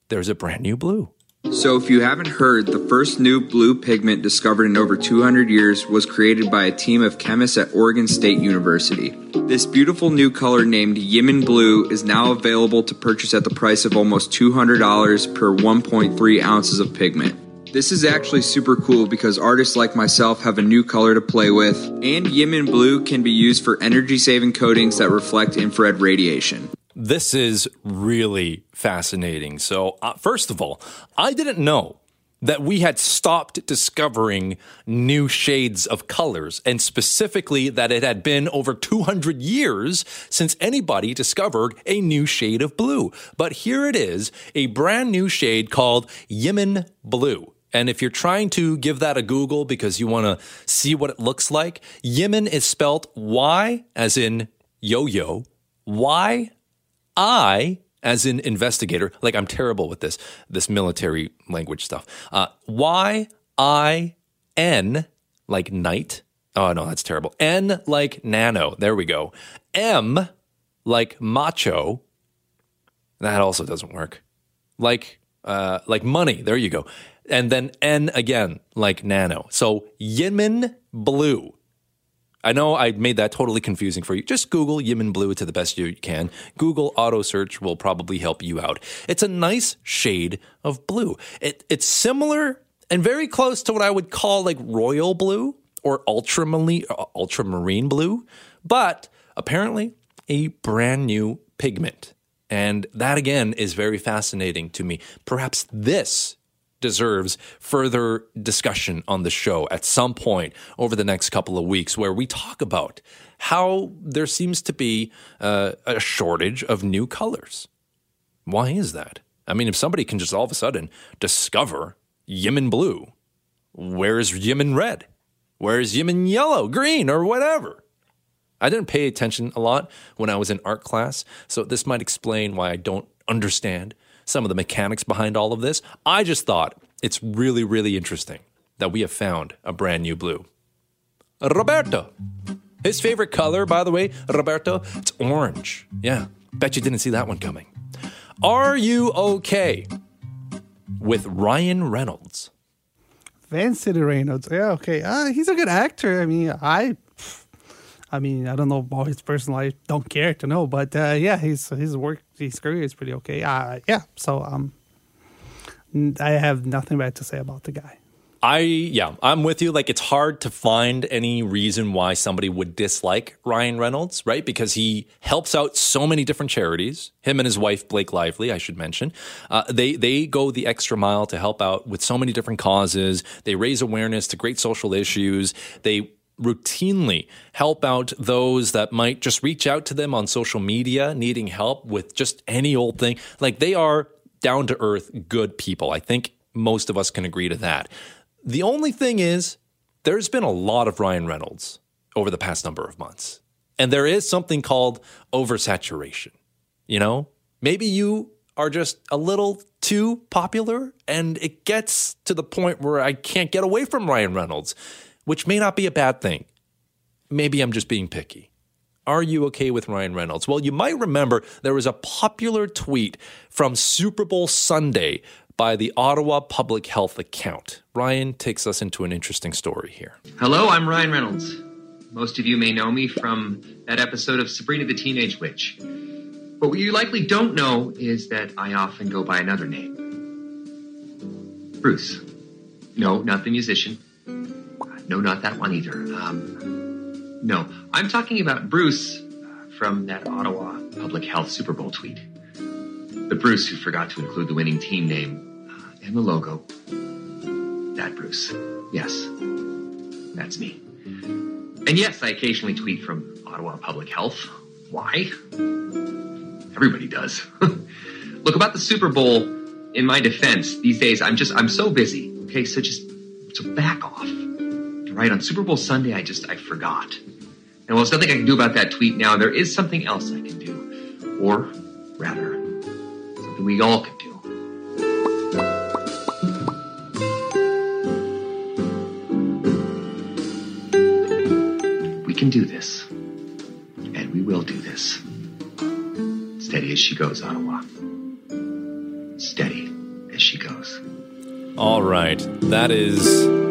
there's a brand new blue. So if you haven't heard, the first new blue pigment discovered in over two hundred years was created by a team of chemists at Oregon State University. This beautiful new color named YInMn Blue is now available to purchase at the price of almost two hundred dollars per one point three ounces of pigment. This is actually super cool because artists like myself have a new color to play with, and YInMn Blue can be used for energy-saving coatings that reflect infrared radiation. This is really fascinating. So, uh, first of all, I didn't know that we had stopped discovering new shades of colors, and specifically that it had been over two hundred years since anybody discovered a new shade of blue. But here it is, a brand new shade called YInMn Blue. And if you're trying to give that a Google because you want to see what it looks like, YInMn is spelled Y as in yo-yo, Y I, as in investigator, like I'm terrible with this, this military language stuff. Uh, Y I N, like night. Oh, no, that's terrible. N, like nano. There we go. M, like macho. That also doesn't work. Like, uh, like money. There you go. And then N again, like nano. So YInMn Blue. I know I made that totally confusing for you. Just Google YInMn Blue to the best you can. Google auto search will probably help you out. It's a nice shade of blue. It, it's similar and very close to what I would call like royal blue or ultramarine, ultramarine blue, but apparently a brand new pigment. And that, again, is very fascinating to me. Perhaps this deserves further discussion on the show at some point over the next couple of weeks, where we talk about how there seems to be uh, a shortage of new colors. Why is that? I mean, if somebody can just all of a sudden discover YInMn Blue, where is YInMn Red? Where is YInMn Yellow, Green, or whatever? I didn't pay attention a lot when I was in art class, so this might explain why I don't understand some of the mechanics behind all of this. I just thought it's really, really interesting that we have found a brand new blue. Roberto. His favorite color, by the way, Roberto, it's orange. Yeah, bet you didn't see that one coming. Are you okay with Ryan Reynolds? Fancy the Reynolds. Yeah, okay. Uh, he's a good actor. I mean, I... I mean, I don't know about his personal life. Don't care to know, but uh, yeah, his his work, his career is pretty okay. Uh, yeah, so um, I have nothing bad to say about the guy. I yeah, I'm with you. Like, it's hard to find any reason why somebody would dislike Ryan Reynolds, right? Because he helps out so many different charities. Him and his wife Blake Lively, I should mention, uh, they they go the extra mile to help out with so many different causes. They raise awareness to great social issues. They routinely help out those that might just reach out to them on social media needing help with just any old thing. Like, they are down-to-earth good people. I think most of us can agree to that. The only thing is, there's been a lot of Ryan Reynolds over the past number of months, and there is something called oversaturation. You know, maybe you are just a little too popular, and it gets to the point where I can't get away from Ryan Reynolds, which may not be a bad thing. Maybe I'm just being picky. Are you okay with Ryan Reynolds? Well, you might remember there was a popular tweet from Super Bowl Sunday by the Ottawa Public Health account. Ryan takes us into an interesting story here. Hello, I'm Ryan Reynolds. Most of you may know me from that episode of Sabrina the Teenage Witch. But what you likely don't know is that I often go by another name. Bruce. No, not the musician. No, not that one either. Um, no, I'm talking about Bruce from that Ottawa Public Health Super Bowl tweet. The Bruce who forgot to include the winning team name uh, and the logo. That Bruce. Yes, that's me. And yes, I occasionally tweet from Ottawa Public Health. Why? Everybody does. Look, about the Super Bowl, in my defense, these days, I'm just, I'm so busy. Okay, so just, so back off. Right, on Super Bowl Sunday, I just, I forgot. And while there's nothing I can do about that tweet now, there is something else I can do. Or, rather, something we all can do. We can do this. And we will do this. Steady as she goes, Ottawa. Steady as she goes. All right, that is...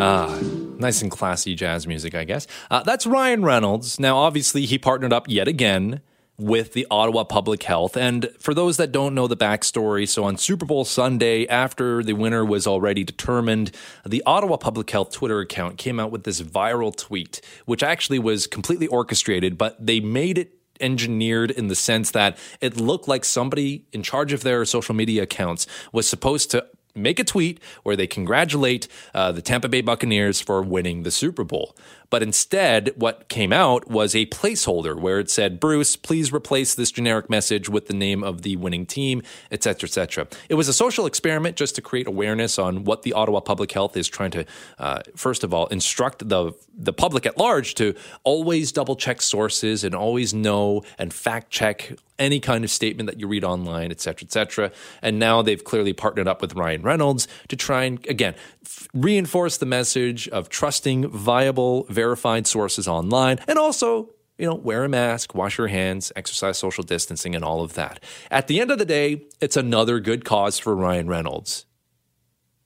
Ah, nice and classy jazz music, I guess. Uh, that's Ryan Reynolds. Now, obviously, he partnered up yet again with the Ottawa Public Health. And for those that don't know the backstory, so on Super Bowl Sunday, after the winner was already determined, the Ottawa Public Health Twitter account came out with this viral tweet, which actually was completely orchestrated, but they made it engineered in the sense that it looked like somebody in charge of their social media accounts was supposed to make a tweet where they congratulate uh, the Tampa Bay Buccaneers for winning the Super Bowl. But instead, what came out was a placeholder where it said, Bruce, please replace this generic message with the name of the winning team, et cetera, et cetera. It was a social experiment just to create awareness on what the Ottawa Public Health is trying to, uh, first of all, instruct the, the public at large to always double-check sources and always know and fact-check any kind of statement that you read online, et cetera, et cetera. And now they've clearly partnered up with Ryan Reynolds to try and, again, f- reinforce the message of trusting viable, verified sources online. And also, you know, wear a mask, wash your hands, exercise social distancing, and all of that. At the end of the day, it's another good cause for Ryan Reynolds.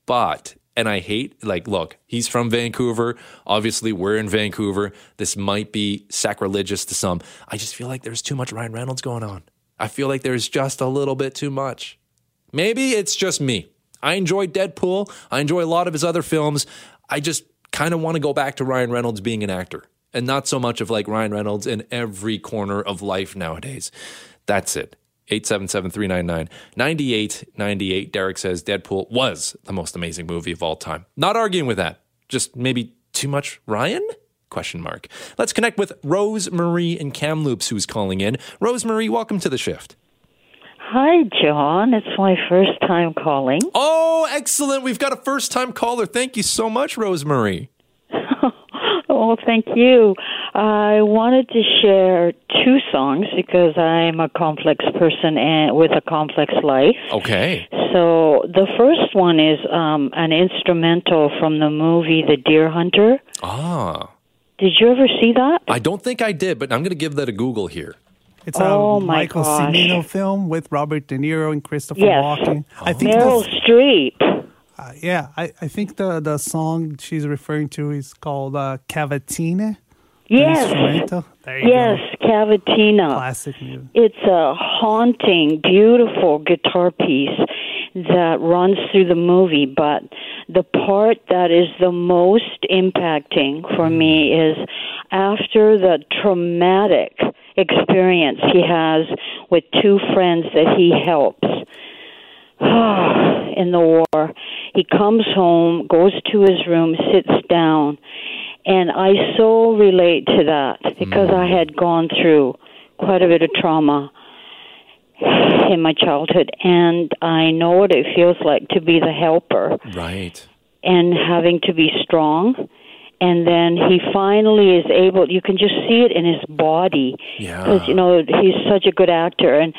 But, and I hate, like, look, he's from Vancouver. Obviously, we're in Vancouver. This might be sacrilegious to some. I just feel like there's too much Ryan Reynolds going on. I feel like there's just a little bit too much. Maybe it's just me. I enjoy Deadpool. I enjoy a lot of his other films. I just kind of want to go back to Ryan Reynolds being an actor and not so much of like Ryan Reynolds in every corner of life nowadays. That's it. eight seven seven, three nine nine, nine eight nine eight. Derek says Deadpool was the most amazing movie of all time. Not arguing with that. Just maybe too much Ryan? Question mark. Let's connect with Rosemarie in Kamloops, who's calling in. Rosemarie, welcome to The Shift. Hi, John. It's my first time calling. Oh, excellent. We've got a first-time caller. Thank you so much, Rosemarie. Oh, thank you. I wanted to share two songs because I'm a complex person and with a complex life. Okay. So the first one is um, an instrumental from the movie The Deer Hunter. Ah. Did you ever see that? I don't think I did, but I'm going to give that a Google here. It's a oh Michael gosh. Cimino film with Robert De Niro and Christopher yes. Walken. Oh. I think Meryl Streep. Uh, yeah, I, I think the, the song she's referring to is called uh, Cavatina. Yes, there you yes, go. Cavatina. Classic music. It's a haunting, beautiful guitar piece that runs through the movie, but the part that is the most impacting for me is after the traumatic experience he has with two friends that he helps in the war. He comes home, goes to his room, sits down, and I so relate to that because mm. I had gone through quite a bit of trauma in my childhood, and I know what it feels like to be the helper. Right. And having to be strong. And then he finally is able, you can just see it in his body. Yeah. Because, you know, he's such a good actor. And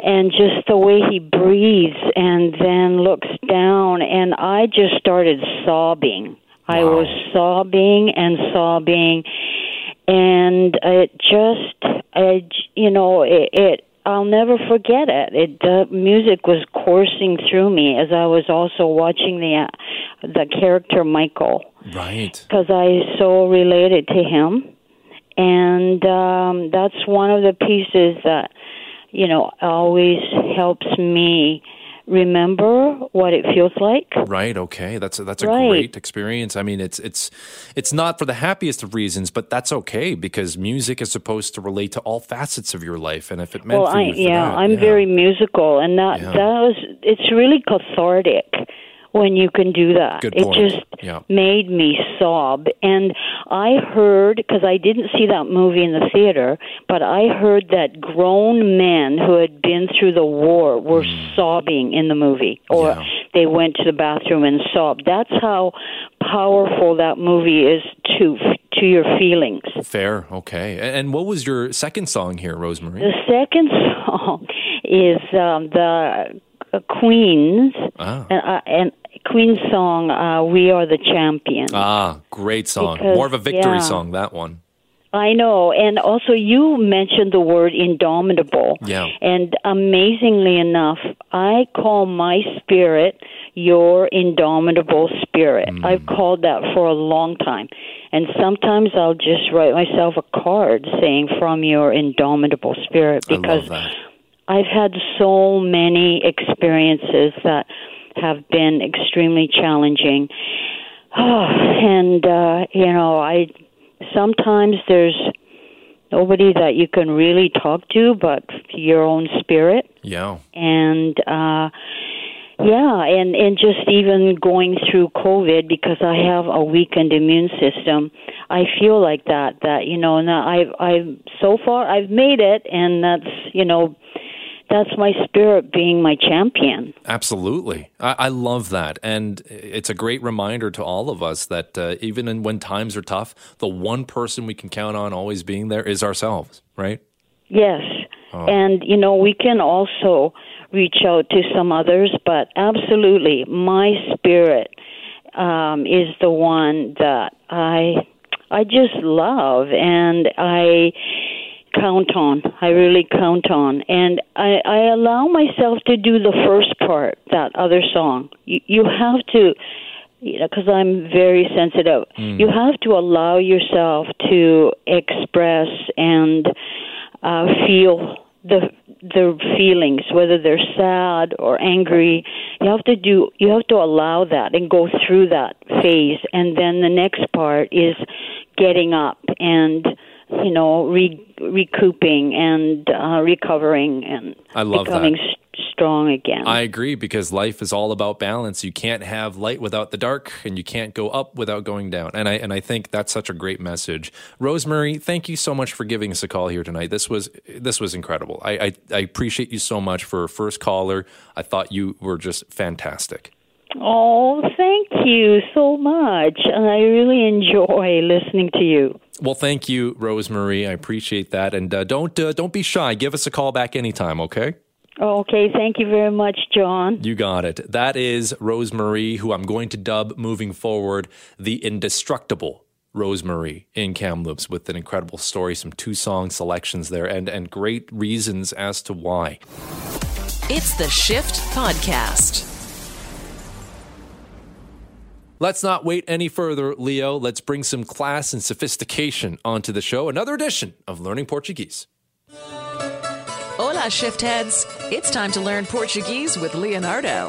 and just the way he breathes and then looks down. And I just started sobbing. Wow. I was sobbing and sobbing. And it just, I, you know, it, it I'll never forget it. It. The music was coursing through me as I was also watching the uh, the character Michael. Right. Because I so related to him. And um, that's one of the pieces that, you know, always helps me remember what it feels like. Right, okay. That's a, that's a right. great experience. I mean, it's it's it's not for the happiest of reasons, but that's okay because music is supposed to relate to all facets of your life, and if it meant well, for I, you for yeah, that, I'm yeah. very musical, and that yeah. that was it's really cathartic when you can do that. Good point. It just yeah. made me sob, and I heard, because I didn't see that movie in the theater, but I heard that grown men who had been through the war were mm. sobbing in the movie, or yeah. they went to the bathroom and sobbed. That's how powerful that movie is to to your feelings. Fair, okay. And what was your second song here, Rosemarie? The second song is um, the Queen's ah. and, uh, and Queen's song uh, "We Are the Champions." Ah, great song! Because, more of a victory yeah. song, that one. I know, and also you mentioned the word indomitable. Yeah. And amazingly enough, I call my spirit your indomitable spirit. Mm. I've called that for a long time. And sometimes I'll just write myself a card saying "From your indomitable spirit," because I love that. I've had so many experiences that have been extremely challenging. Oh, and, uh, you know, I sometimes there's nobody that you can really talk to but your own spirit. Yeah. And, uh, yeah, and, and just even going through COVID, because I have a weakened immune system, I feel like that, that, you know, and I've, I've, so far I've made it, and that's, you know, that's my spirit being my champion. Absolutely. I, I love that. And it's a great reminder to all of us that uh, even in, when times are tough, the one person we can count on always being there is ourselves, right? Yes. Oh. And, you know, we can also reach out to some others, but absolutely, my spirit um, is the one that I, I just love. And I count on. I really count on. And I, I allow myself to do the first part, that other song. You, you have to, you know, because I'm very sensitive, mm. you have to allow yourself to express and uh, feel the their feelings, whether they're sad or angry. You have to do. You have to allow that and go through that phase, and then the next part is getting up and you know re- recouping and uh, recovering and I love becoming that. Strong again. I agree, because life is all about balance. You can't have light without the dark, and you can't go up without going down. And I and I think that's such a great message. Rosemary, thank you so much for giving us a call here tonight. This was this was incredible. I, I, I appreciate you so much for a first caller. I thought you were just fantastic. Oh, thank you so much. I really enjoy listening to you. Well, thank you, Rosemary. I appreciate that. And uh, don't uh, don't be shy. Give us a call back anytime, okay? Okay, thank you very much, John. You got it. That is Rosemary, who I'm going to dub moving forward the indestructible Rosemary in Kamloops, with an incredible story, some two-song selections there, and, and great reasons as to why. It's the Shift Podcast. Let's not wait any further, Leo. Let's bring some class and sophistication onto the show. Another edition of Learning Portuguese. Hola, Shift Heads. It's time to learn Portuguese with Leonardo.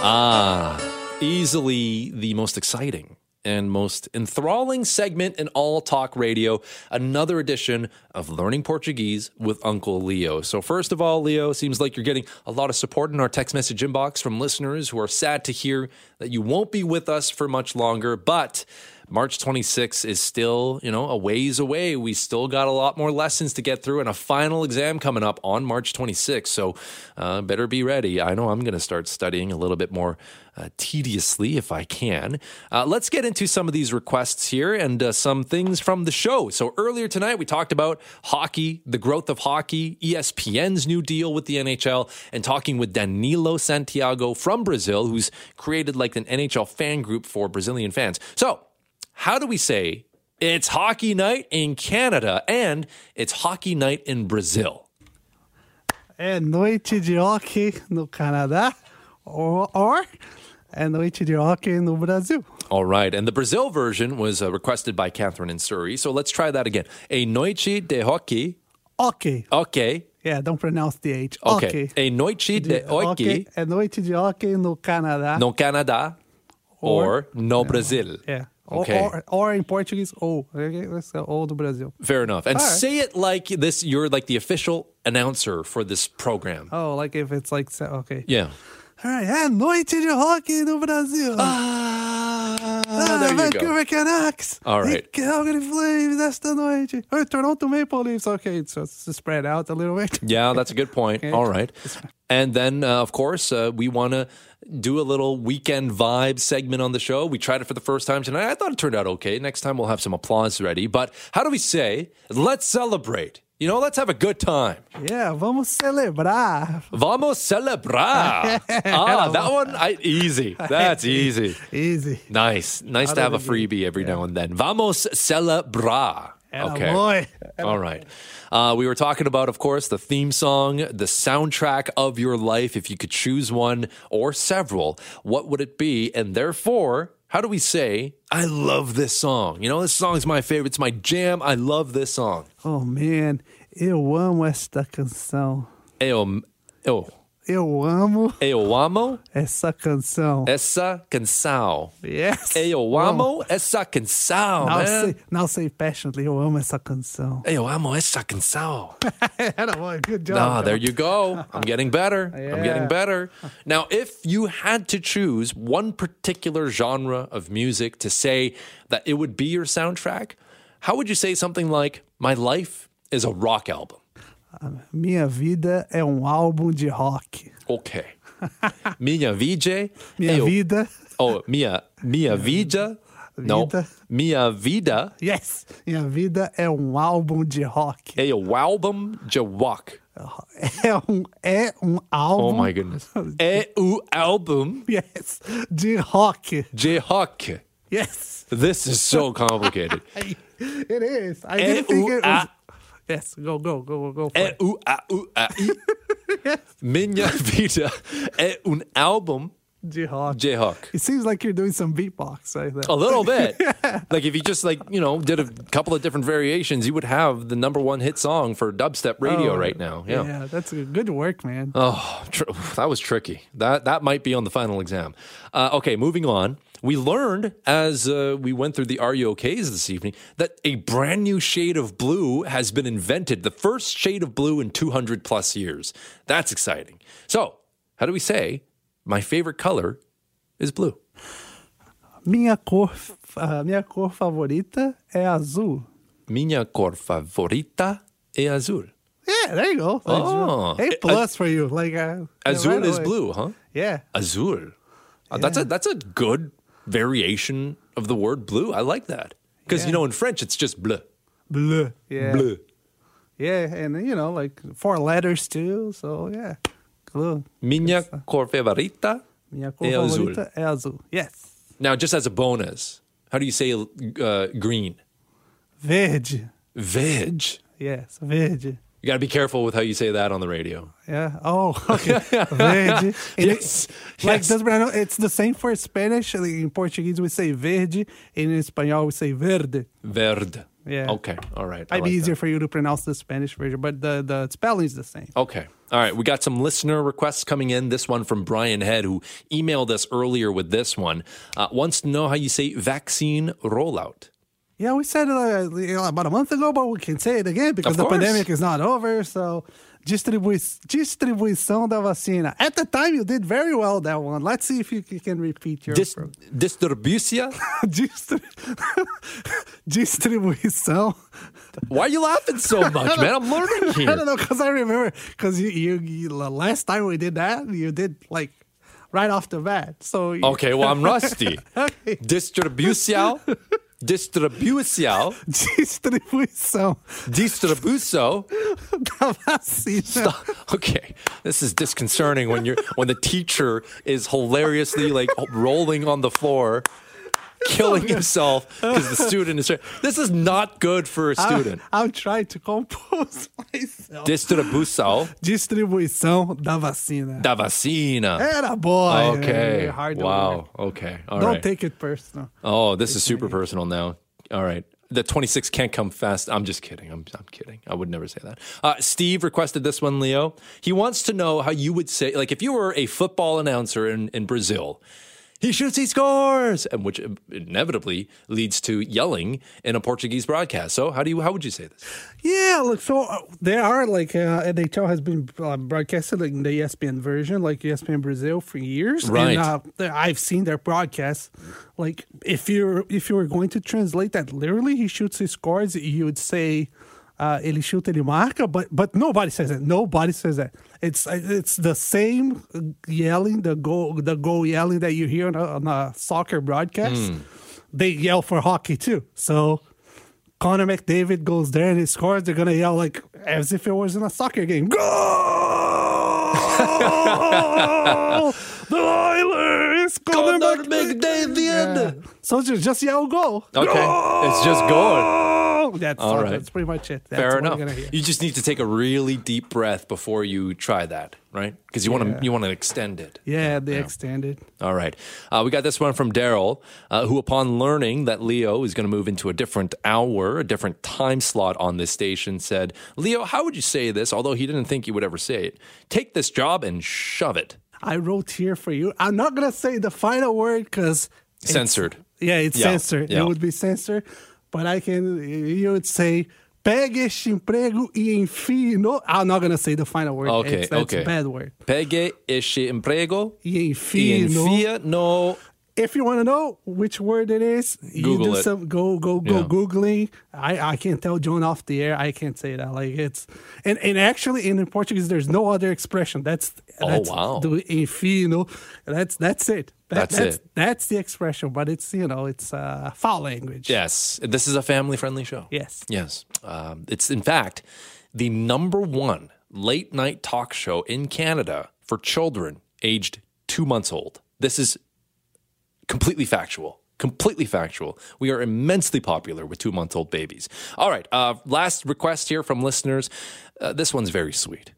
Ah, easily the most exciting and most enthralling segment in all talk radio. Another edition of Learning Portuguese with Uncle Leo. So first of all, Leo, seems like you're getting a lot of support in our text message inbox from listeners who are sad to hear that you won't be with us for much longer, but March twenty-sixth is still, you know, a ways away. We still got a lot more lessons to get through and a final exam coming up on March twenty-sixth. So uh, better be ready. I know I'm going to start studying a little bit more uh, tediously if I can. Uh, let's get into some of these requests here and uh, some things from the show. So earlier tonight, we talked about hockey, the growth of hockey, E S P N's new deal with the N H L, and talking with Danilo Santiago from Brazil, who's created like an N H L fan group for Brazilian fans. So how do we say it's hockey night in Canada and it's hockey night in Brazil? É noite de hockey no Canadá or, or é noite de hockey no Brasil. All right. And the Brazil version was uh, requested by Catherine in Surrey. So let's try that again. É noite de hockey. Okay. Okay. Yeah, don't pronounce the H. Okay. É noite de hockey. É noite de hockey no Canadá. No Canadá or, or no Brazil. Yeah. Okay. Or, or, or in Portuguese, ou. Ou do Brasil. Fair enough. And right. Say it like this. You're like the official announcer for this program. Oh, like if it's like, okay. Yeah. All right. É noite de hockey no Brasil. Ah, ah there you Vancouver go. Vancouver Canucks. All right. Calgary Flames esta noite. Oh, Toronto Maple Leafs. Okay, so it's spread out a little bit. Yeah, that's a good point. Okay. All right. And then, uh, of course, uh, we want to do a little weekend vibe segment on the show. We tried it for the first time tonight. I thought it turned out okay. Next time we'll have some applause ready. But how do we say, let's celebrate? You know, let's have a good time. Yeah, vamos celebrar. Vamos celebrar. Ah, that one, I, easy. That's easy. Easy. Nice. Nice to have a freebie every yeah. now and then. Vamos celebrar. Okay. Boy. All right. Uh, we were talking about, of course, the theme song, the soundtrack of your life. If you could choose one or several, what would it be? And therefore, how do we say, I love this song? You know, this song's my favorite. It's my jam. I love this song. Oh, man. Eu amo esta canção. Eu, eu. Eu amo. Eu amo. Essa canção. Essa canção. Yes. Eu amo essa canção, now man. Say, now say passionately, eu amo essa canção. Eu amo essa canção. Good job. Nah, there you go. I'm getting better. Yeah. I'm getting better. Now, if you had to choose one particular genre of music to say that it would be your soundtrack, how would you say something like, my life is a rock album? Minha vida é um álbum de rock. Ok. Minha vida. Minha eu, vida. Oh, minha minha vida. Não. Minha vida. Yes. Minha vida é um álbum de rock. É um álbum de rock. É um é um álbum. Oh my goodness. É um álbum. Yes. De rock. De rock. Yes. This is so complicated. It is. I didn't think it was. Yes, go, go, go, go. É o A U A I. Minha vida é um álbum Jayhawk. Jayhawk. It seems like you're doing some beatbox right there. A little bit. Yeah. Like if you just like, you know, did a couple of different variations, you would have the number one hit song for dubstep radio oh, right now. Yeah. Yeah, that's good work, man. Oh, tr- that was tricky. That that might be on the final exam. Uh, okay, moving on. We learned as uh, we went through the R U O Ks this evening that a brand new shade of blue has been invented. The first shade of blue in two hundred plus years. That's exciting. So, how do we say my favorite color is blue? Minha cor, uh, minha cor favorita é azul. Minha cor favorita é azul. Yeah, there you go. Oh. A plus for you. Like uh, Azul right is away. Blue, huh? Yeah. Azul. Uh, yeah. That's a that's a good variation of the word blue. I like that. Because, yeah. you know, in French, it's just bleu. Bleu. Yeah. Bleu. Yeah, and, you know, like four letters too. So, yeah. Blue. Minha cor favorita Minha cor é azul. Favorita é azul. Yes. Now, just as a bonus, how do you say uh, green? Verde. Verde. Yes, verde. You got to be careful with how you say that on the radio. Yeah. Oh, okay. Verde. yes. It, like, yes. It's the same for Spanish. In Portuguese, we say verde. In Espanol, we say verde. Verde. Yeah. Okay. All right. It'd like be easier that. for you to pronounce the Spanish version, but the, the spelling is the same. Okay. All right. We got some listener requests coming in. This one from Brian Head, who emailed us earlier with this one. Uh, wants to know how you say vaccine rollout. Yeah, we said it uh, you know, about a month ago, but we can say it again because the pandemic is not over. So, distribui- distribuição da vacina. At the time, you did very well that one. Let's see if you, you can repeat your... Dis- distribuição? Distri- distribuição. Why are you laughing so much, man? I'm learning here. I don't know, because I remember, because you, you, you, last time we did that, you did like... right off the bat. So okay, well, I'm rusty. Okay. Distribuição. Distribuição. Distribuição. Distribuição. Da vacina. Stop. Okay. This is disconcerting when you're when the teacher is hilariously like rolling on the floor. Killing himself because the student is... This is not good for a student. I, I'm trying to compose myself. Distribuição. Distribuição da vacina. Da vacina. Era boa. Okay. Yeah, hard wow. Work. Okay. All Don't right. take it personal. Oh, this it's is super personal now. All right. The twenty-six can't come fast. I'm just kidding. I'm, I'm kidding. I would never say that. Uh, Steve requested this one, Leo. He wants to know how you would say... Like, if you were a football announcer in, in Brazil... He shoots, he scores, and which inevitably leads to yelling in a Portuguese broadcast. So, how do you? How would you say this? Yeah, look. So uh, there are like uh, N H L has been uh, broadcasted like, in the E S P N version, like E S P N Brazil, for years. Right. And, uh, I've seen their broadcasts. Like if you're if you were going to translate that literally, he shoots, he scores. You would say, uh, ele chuta, ele marca. But but nobody says that. Nobody says that. It's it's the same yelling, the goal, the goal yelling that you hear on a, on a soccer broadcast. Mm. They yell for hockey too. So Connor McDavid goes there and he scores. They're gonna yell like as if it was in a soccer game. Goal! The Oilers! Connor, Connor McDavid! Yeah. So just, just yell goal. Okay, goal! It's just goal. That's, all right. That's pretty much it. That's Fair enough. You just need to take a really deep breath before you try that, right? Because you yeah. want to you want to extend it. Yeah, they yeah. extend it. All right. Uh, we got this one from Daryl, uh, who upon learning that Leo is going to move into a different hour, a different time slot on this station, said, Leo, how would you say this? Although he didn't think you would ever say it. Take this job and shove it. I wrote here for you. I'm not going to say the final word because... Censored. It's, yeah, it's yeah. censored. Yeah. It would be censored. But I can, you would say, pegue este emprego e enfie no... I'm not going to say the final word. Okay, it's, that's okay. a bad word. Pegue este emprego e enfie, enfie no... If you want to know which word it is, Google you do it. some go go go yeah. Googling. I, I can't tell John off the air. I can't say that. Like it's and, and actually in Portuguese there's no other expression. That's that's oh, wow. do enfino. That's that's it. That, that's, that's it. That's the expression. But it's you know it's uh, foul language. Yes, this is a family friendly show. Yes, yes. Um, it's in fact the number one late night talk show in Canada for children aged two months old. This is. Completely factual. Completely factual. We are immensely popular with two-month-old babies. All right. Uh, last request here from listeners. Uh, this one's very sweet.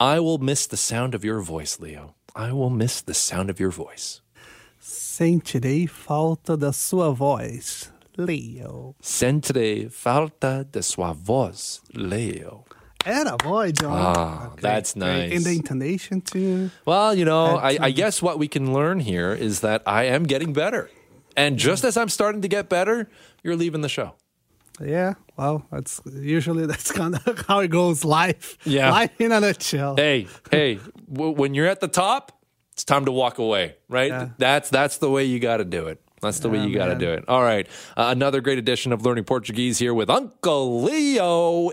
I will miss the sound of your voice, Leo. I will miss the sound of your voice. Sentirei falta da sua voz, Leo. Sentirei falta da sua voz, Leo. Era voz, John. Ah, okay. That's nice. And the intonation, too. Well, you know, I, I guess what we can learn here is that I am getting better. And just as I'm starting to get better, you're leaving the show. Yeah, well, that's usually that's kind of how it goes, life. Yeah. Life in a nutshell. Hey, hey, w- when you're at the top, it's time to walk away, right? Yeah. That's that's the way you got to do it. That's the yeah, way you got to do it. All right. Uh, another great edition of Learning Portuguese here with Uncle Leo.